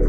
If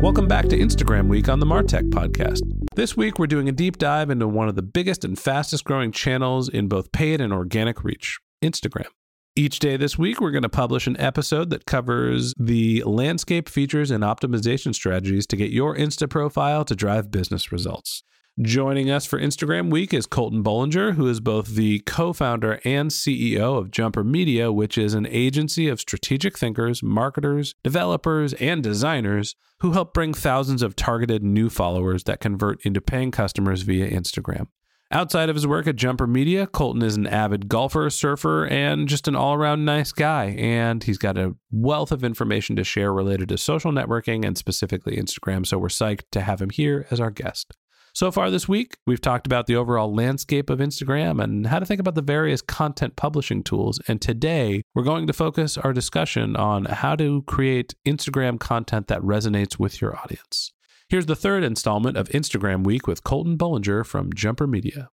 Welcome back to Instagram Week on the MarTech Podcast. This week, we're doing a deep dive into one of the biggest and fastest growing channels in both paid and organic reach, Instagram. Each day this week, we're going to publish an episode that covers the landscape, features, and optimization strategies to get your Insta profile to drive business results. Joining us for Instagram Week is Colton Bollinger, who is both the co-founder and CEO of Jumper Media, which is an agency of strategic thinkers, marketers, developers, and designers who help bring thousands of targeted new followers that convert into paying customers via Instagram. Outside of his work at Jumper Media, Colton is an avid golfer, surfer, and just an all-around nice guy, and he's got a wealth of information to share related to social networking and specifically Instagram, so we're psyched to have him here as our guest. So far this week, we've talked about the overall landscape of Instagram and how to think about the various content publishing tools. And today, we're going to focus our discussion on how to create Instagram content that resonates with your audience. Here's the third installment of Instagram Week with Colton Bollinger from Jumper Media.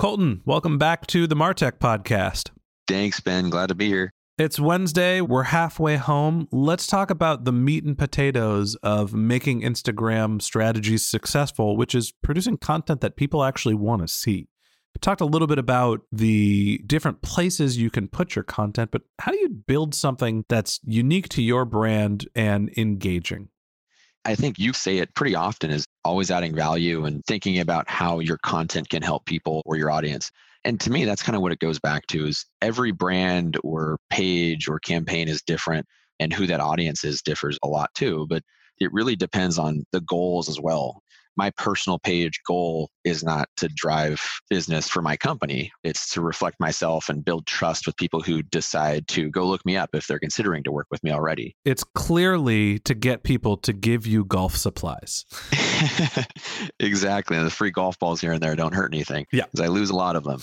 Colton, welcome back to the MarTech Podcast. Thanks, Ben. Glad to be here. It's Wednesday. We're halfway home. Let's talk about the meat and potatoes of making Instagram strategies successful, which is producing content that people actually want to see. We talked a little bit about the different places you can put your content, but how do you build something that's unique to your brand and engaging? I think you say it pretty often is always adding value and thinking about how your content can help people or your audience. And to me, that's kind of what it goes back to is every brand or page or campaign is different and who that audience is differs a lot too, but it really depends on the goals as well. My personal page goal is not to drive business for my company. It's to reflect myself and build trust with people who decide to go look me up if they're considering to work with me already. It's clearly to get people to give you golf supplies. Exactly. And the free golf balls here and there don't hurt anything. Yeah, because I lose a lot of them.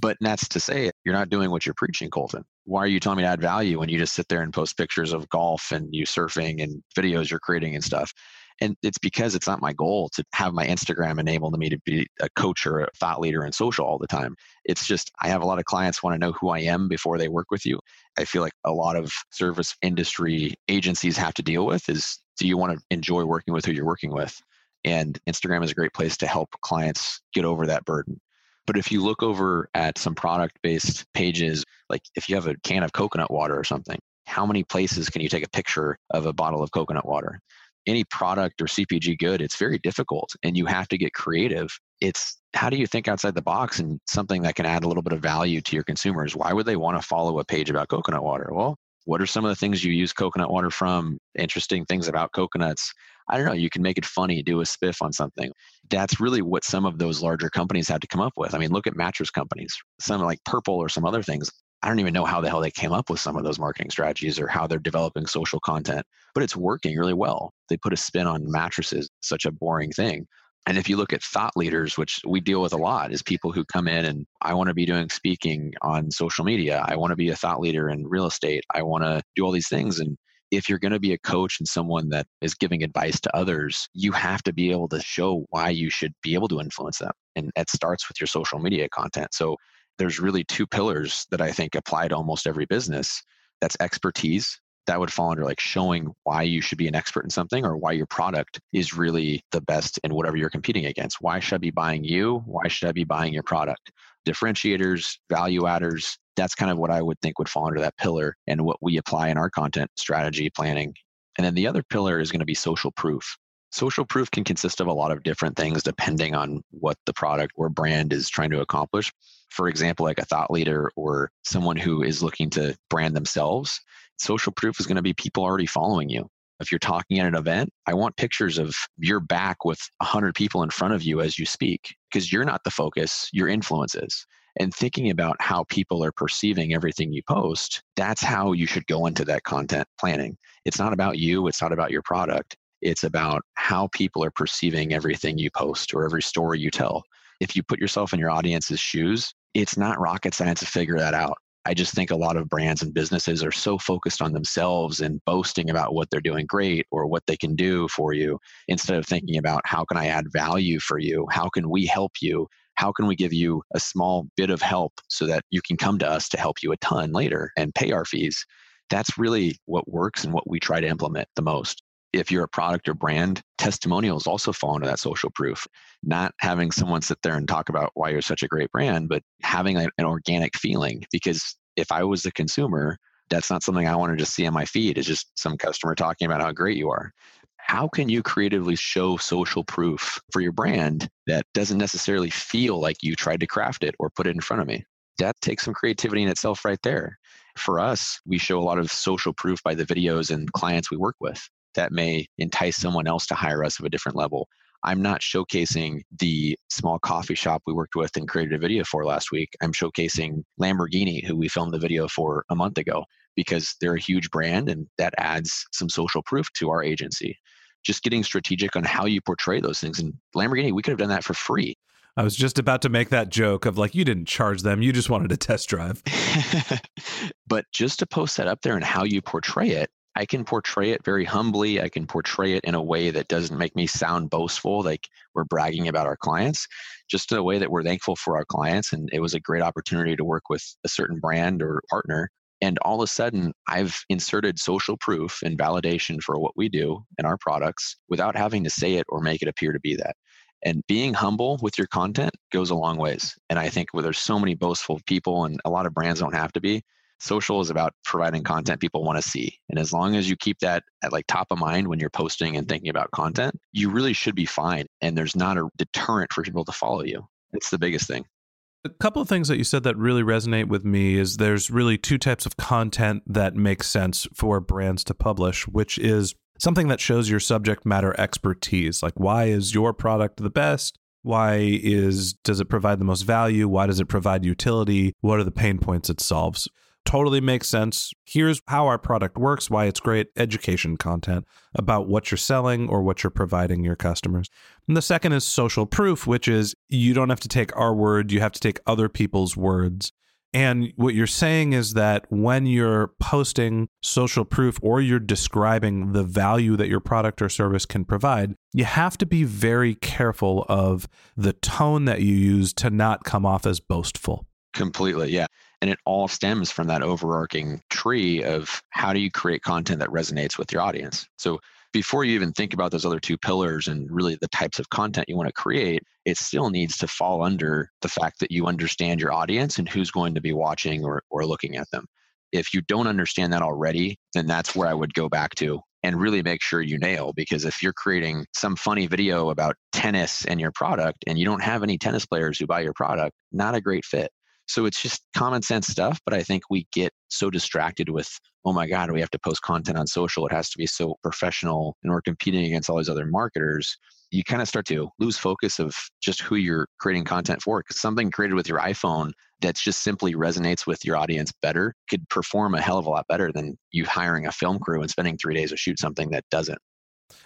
But that's to say, you're not doing what you're preaching, Colton. Why are you telling me to add value when you just sit there and post pictures of golf and you surfing and videos you're creating and stuff? And it's because it's not my goal to have my Instagram enable me to be a coach or a thought leader in social all the time. It's just, I have a lot of clients want to know who I am before they work with you. I feel like a lot of service industry agencies have to deal with is, do you want to enjoy working with who you're working with? And Instagram is a great place to help clients get over that burden. But if you look over at some product-based pages, like if you have a can of coconut water or something, how many places can you take a picture of a bottle of coconut water? Any product or CPG good, it's very difficult and you have to get creative. It's how do you think outside the box and something that can add a little bit of value to your consumers? Why would they want to follow a page about coconut water? Well, what are some of the things you use coconut water from? Interesting things about coconuts. I don't know. You can make it funny, do a spiff on something. That's really what some of those larger companies had to come up with. I mean, look at mattress companies, some like Purple or some other things. I don't even know how the hell they came up with some of those marketing strategies or how they're developing social content, but it's working really well. They put a spin on mattresses, such a boring thing. And if you look at thought leaders, which we deal with a lot, is people who come in and I want to be doing speaking on social media. I want to be a thought leader in real estate. I want to do all these things. And if you're going to be a coach and someone that is giving advice to others, you have to be able to show why you should be able to influence them. And that starts with your social media content. So there's really two pillars that I think apply to almost every business. That's expertise. That would fall under like showing why you should be an expert in something or why your product is really the best in whatever you're competing against. Why should I be buying you? Why should I be buying your product? Differentiators, value adders. That's kind of what I would think would fall under that pillar and what we apply in our content strategy planning. And then the other pillar is going to be social proof. Social proof can consist of a lot of different things depending on what the product or brand is trying to accomplish. For example, like a thought leader or someone who is looking to brand themselves, social proof is going to be people already following you. If you're talking at an event, I want pictures of your back with 100 people in front of you as you speak, because you're not the focus, your influence is. And thinking about how people are perceiving everything you post, that's how you should go into that content planning. It's not about you. It's not about your product. It's about how people are perceiving everything you post or every story you tell. If you put yourself in your audience's shoes, it's not rocket science to figure that out. I just think a lot of brands and businesses are so focused on themselves and boasting about what they're doing great or what they can do for you instead of thinking about how can I add value for you? How can we help you? How can we give you a small bit of help so that you can come to us to help you a ton later and pay our fees? That's really what works and what we try to implement the most. If you're a product or brand, testimonials also fall into that social proof. Not having someone sit there and talk about why you're such a great brand, but having an organic feeling. Because if I was the consumer, that's not something I wanted to see on my feed. It's just some customer talking about how great you are. How can you creatively show social proof for your brand that doesn't necessarily feel like you tried to craft it or put it in front of me? That takes some creativity in itself right there. For us, we show a lot of social proof by the videos and clients we work with. That may entice someone else to hire us of a different level. I'm not showcasing the small coffee shop we worked with and created a video for last week. I'm showcasing Lamborghini, who we filmed the video for a month ago, because they're a huge brand and that adds some social proof to our agency. Just getting strategic on how you portray those things. And Lamborghini, we could have done that for free. I was just about to make that joke of like, you didn't charge them. You just wanted a test drive. But just to post that up there and how you portray it, I can portray it very humbly. I can portray it in a way that doesn't make me sound boastful, like we're bragging about our clients, just in a way that we're thankful for our clients. And it was a great opportunity to work with a certain brand or partner. And all of a sudden, I've inserted social proof and validation for what we do in our products without having to say it or make it appear to be that. And being humble with your content goes a long ways. And I think where there's so many boastful people and a lot of brands don't have to be. Social is about providing content people want to see. And as long as you keep that at like top of mind when you're posting and thinking about content, you really should be fine. And there's not a deterrent for people to follow you. It's the biggest thing. A couple of things that you said that really resonate with me is there's really two types of content that makes sense for brands to publish, which is something that shows your subject matter expertise. Like, why is your product the best? Does it provide the most value? Why does it provide utility? What are the pain points it solves? Totally makes sense. Here's how our product works, why it's great, education content about what you're selling or what you're providing your customers. And the second is social proof, which is you don't have to take our word, you have to take other people's words. And what you're saying is that when you're posting social proof or you're describing the value that your product or service can provide, you have to be very careful of the tone that you use to not come off as boastful. Completely, yeah. And it all stems from that overarching tree of how do you create content that resonates with your audience? So before you even think about those other two pillars and really the types of content you want to create, it still needs to fall under the fact that you understand your audience and who's going to be watching or looking at them. If you don't understand that already, then that's where I would go back to and really make sure you nail, because if you're creating some funny video about tennis and your product and you don't have any tennis players who buy your product, not a great fit. So it's just common sense stuff, but I think we get so distracted with, oh my God, we have to post content on social. It has to be so professional and we're competing against all these other marketers. You kind of start to lose focus of just who you're creating content for, because something created with your iPhone that just simply resonates with your audience better could perform a hell of a lot better than you hiring a film crew and spending 3 days to shoot something that doesn't.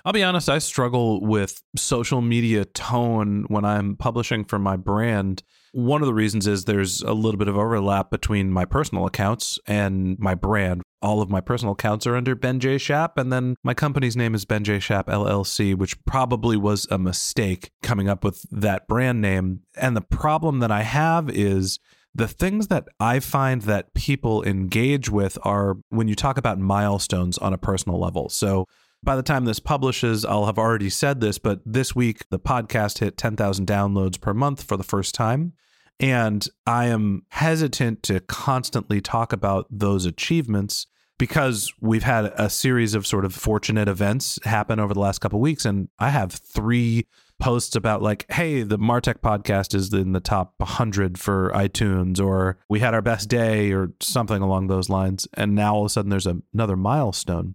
I'll be honest, I struggle with social media tone when I'm publishing for my brand. One of the reasons is there's a little bit of overlap between my personal accounts and my brand. all of my personal accounts are under Ben J. Shap, and then my company's name is Ben J. Shap LLC, which probably was a mistake coming up with that brand name. And the problem that I have is the things that I find that people engage with are when you talk about milestones on a personal level. So by the time this publishes, I'll have already said this, but this week the podcast hit 10,000 downloads per month for the first time. And I am hesitant to constantly talk about those achievements because we've had a series of sort of fortunate events happen over the last couple of weeks. And I have 3 posts about like, hey, the MarTech podcast is in the top 100 for iTunes, or we had our best day or something along those lines. And now all of a sudden there's another milestone.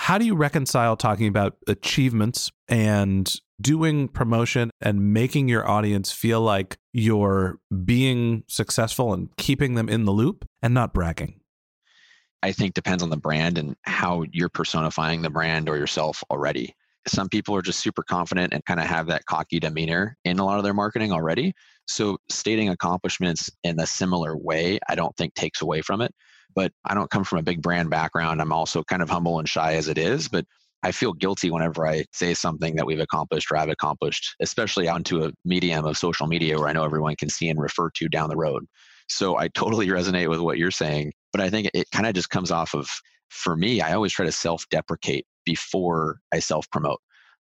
How do you reconcile talking about achievements and doing promotion and making your audience feel like you're being successful and keeping them in the loop and not bragging? I think depends on the brand and how you're personifying the brand or yourself already. Some people are just super confident and kind of have that cocky demeanor in a lot of their marketing already. So stating accomplishments in a similar way, I don't think takes away from it. But I don't come from a big brand background. I'm also kind of humble and shy as it is, but I feel guilty whenever I say something that we've accomplished or I've accomplished, especially onto a medium of social media where I know everyone can see and refer to down the road. So I totally resonate with what you're saying, but I think it kind of just comes off of, for me, I always try to self-deprecate before I self-promote.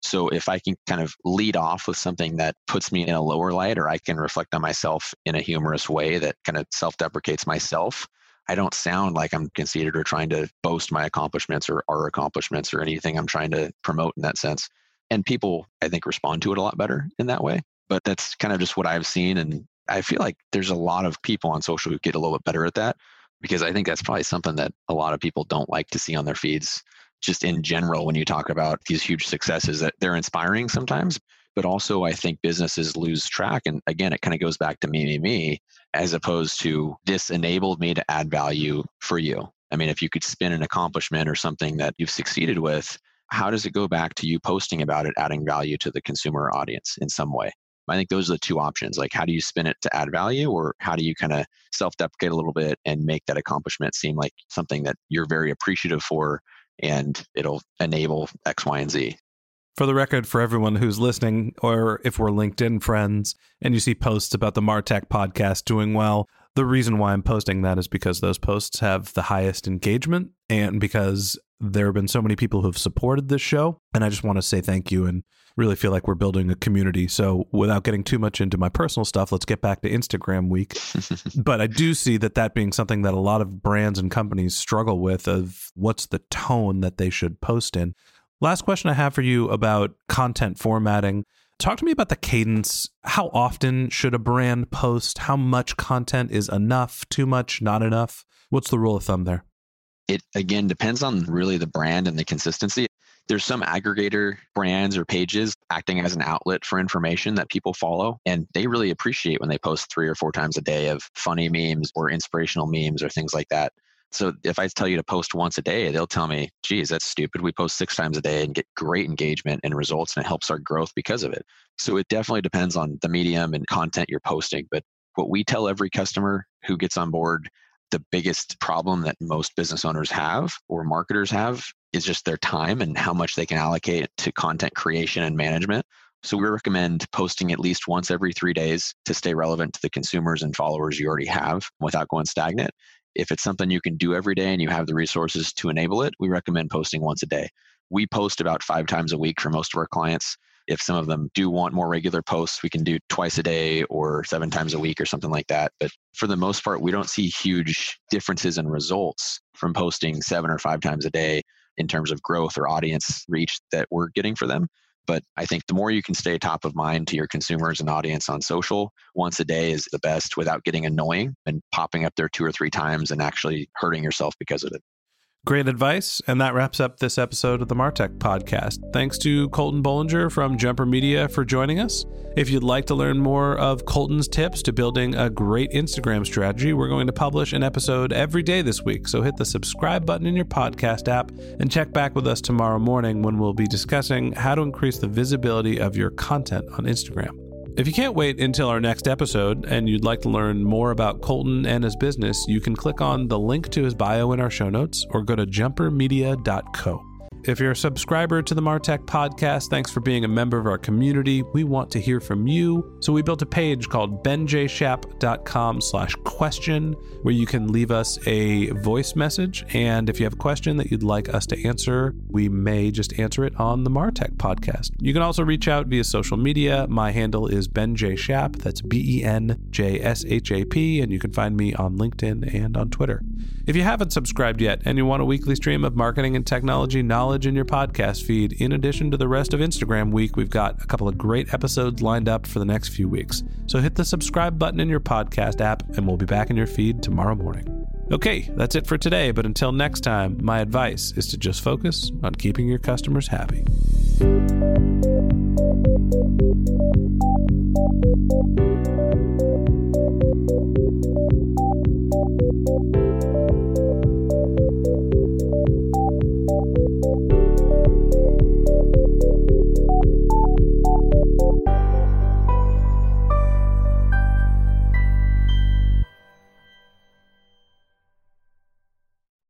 So if I can kind of lead off with something that puts me in a lower light, or I can reflect on myself in a humorous way that kind of self-deprecates myself, I don't sound like I'm conceited or trying to boast my accomplishments or our accomplishments or anything I'm trying to promote in that sense. And people, I think, respond to it a lot better in that way. But that's kind of just what I've seen. And I feel like there's a lot of people on social who get a little bit better at that, because I think that's probably something that a lot of people don't like to see on their feeds. Just in general, when you talk about these huge successes, that they're inspiring sometimes. But also, I think businesses lose track. And again, it kind of goes back to me, as opposed to this enabled me to add value for you. I mean, if you could spin an accomplishment or something that you've succeeded with, how does it go back to you posting about it, adding value to the consumer audience in some way? I think those are the two options. Like, how do you spin it to add value, or how do you kind of self-deprecate a little bit and make that accomplishment seem like something that you're very appreciative for, and it'll enable X, Y, and Z? For the record, for everyone who's listening, or if we're LinkedIn friends and you see posts about the MarTech podcast doing well, the reason why I'm posting that is because those posts have the highest engagement and because there have been so many people who've supported this show. And I just want to say thank you and really feel like we're building a community. So without getting too much into my personal stuff, let's get back to Instagram week. But I do see that being something that a lot of brands and companies struggle with, of what's the tone that they should post in. Last question I have for you about content formatting. Talk to me about the cadence. How often should a brand post? How much content is enough, too much, not enough? What's the rule of thumb there? It, again, depends on really the brand and the consistency. There's some aggregator brands or pages acting as an outlet for information that people follow, and they really appreciate when they post 3 or 4 times a day of funny memes or inspirational memes or things like that. So if I tell you to post once a day, they'll tell me, geez, that's stupid. We post 6 times a day and get great engagement and results, and it helps our growth because of it. So it definitely depends on the medium and content you're posting. But what we tell every customer who gets on board, the biggest problem that most business owners have or marketers have is just their time and how much they can allocate to content creation and management. So we recommend posting at least once every 3 days to stay relevant to the consumers and followers you already have without going stagnant. If it's something you can do every day and you have the resources to enable it, we recommend posting once a day. We post about 5 times a week for most of our clients. If some of them do want more regular posts, we can do twice a day or 7 times a week or something like that. But for the most part, we don't see huge differences in results from posting 7 or 5 times a day in terms of growth or audience reach that we're getting for them. But I think the more you can stay top of mind to your consumers and audience on social, once a day is the best without getting annoying and popping up there 2 or 3 times and actually hurting yourself because of it. Great advice. And that wraps up this episode of the MarTech Podcast. Thanks to Colton Bollinger from Jumper Media for joining us. If you'd like to learn more of Colton's tips to building a great Instagram strategy, we're going to publish an episode every day this week. So hit the subscribe button in your podcast app and check back with us tomorrow morning when we'll be discussing how to increase the visibility of your content on Instagram. If you can't wait until our next episode and you'd like to learn more about Colton and his business, you can click on the link to his bio in our show notes or go to jumpermedia.co. If you're a subscriber to the MarTech Podcast, thanks for being a member of our community. We want to hear from you. So we built a page called benjshap.com/question where you can leave us a voice message. And if you have a question that you'd like us to answer, we may just answer it on the MarTech Podcast. You can also reach out via social media. My handle is Ben J. Shap. That's BenJShap. And you can find me on LinkedIn and on Twitter. If you haven't subscribed yet and you want a weekly stream of marketing and technology knowledge, in your podcast feed. In addition to the rest of Instagram week, we've got a couple of great episodes lined up for the next few weeks. So hit the subscribe button in your podcast app and we'll be back in your feed tomorrow morning. Okay, that's it for today. But until next time, my advice is to just focus on keeping your customers happy.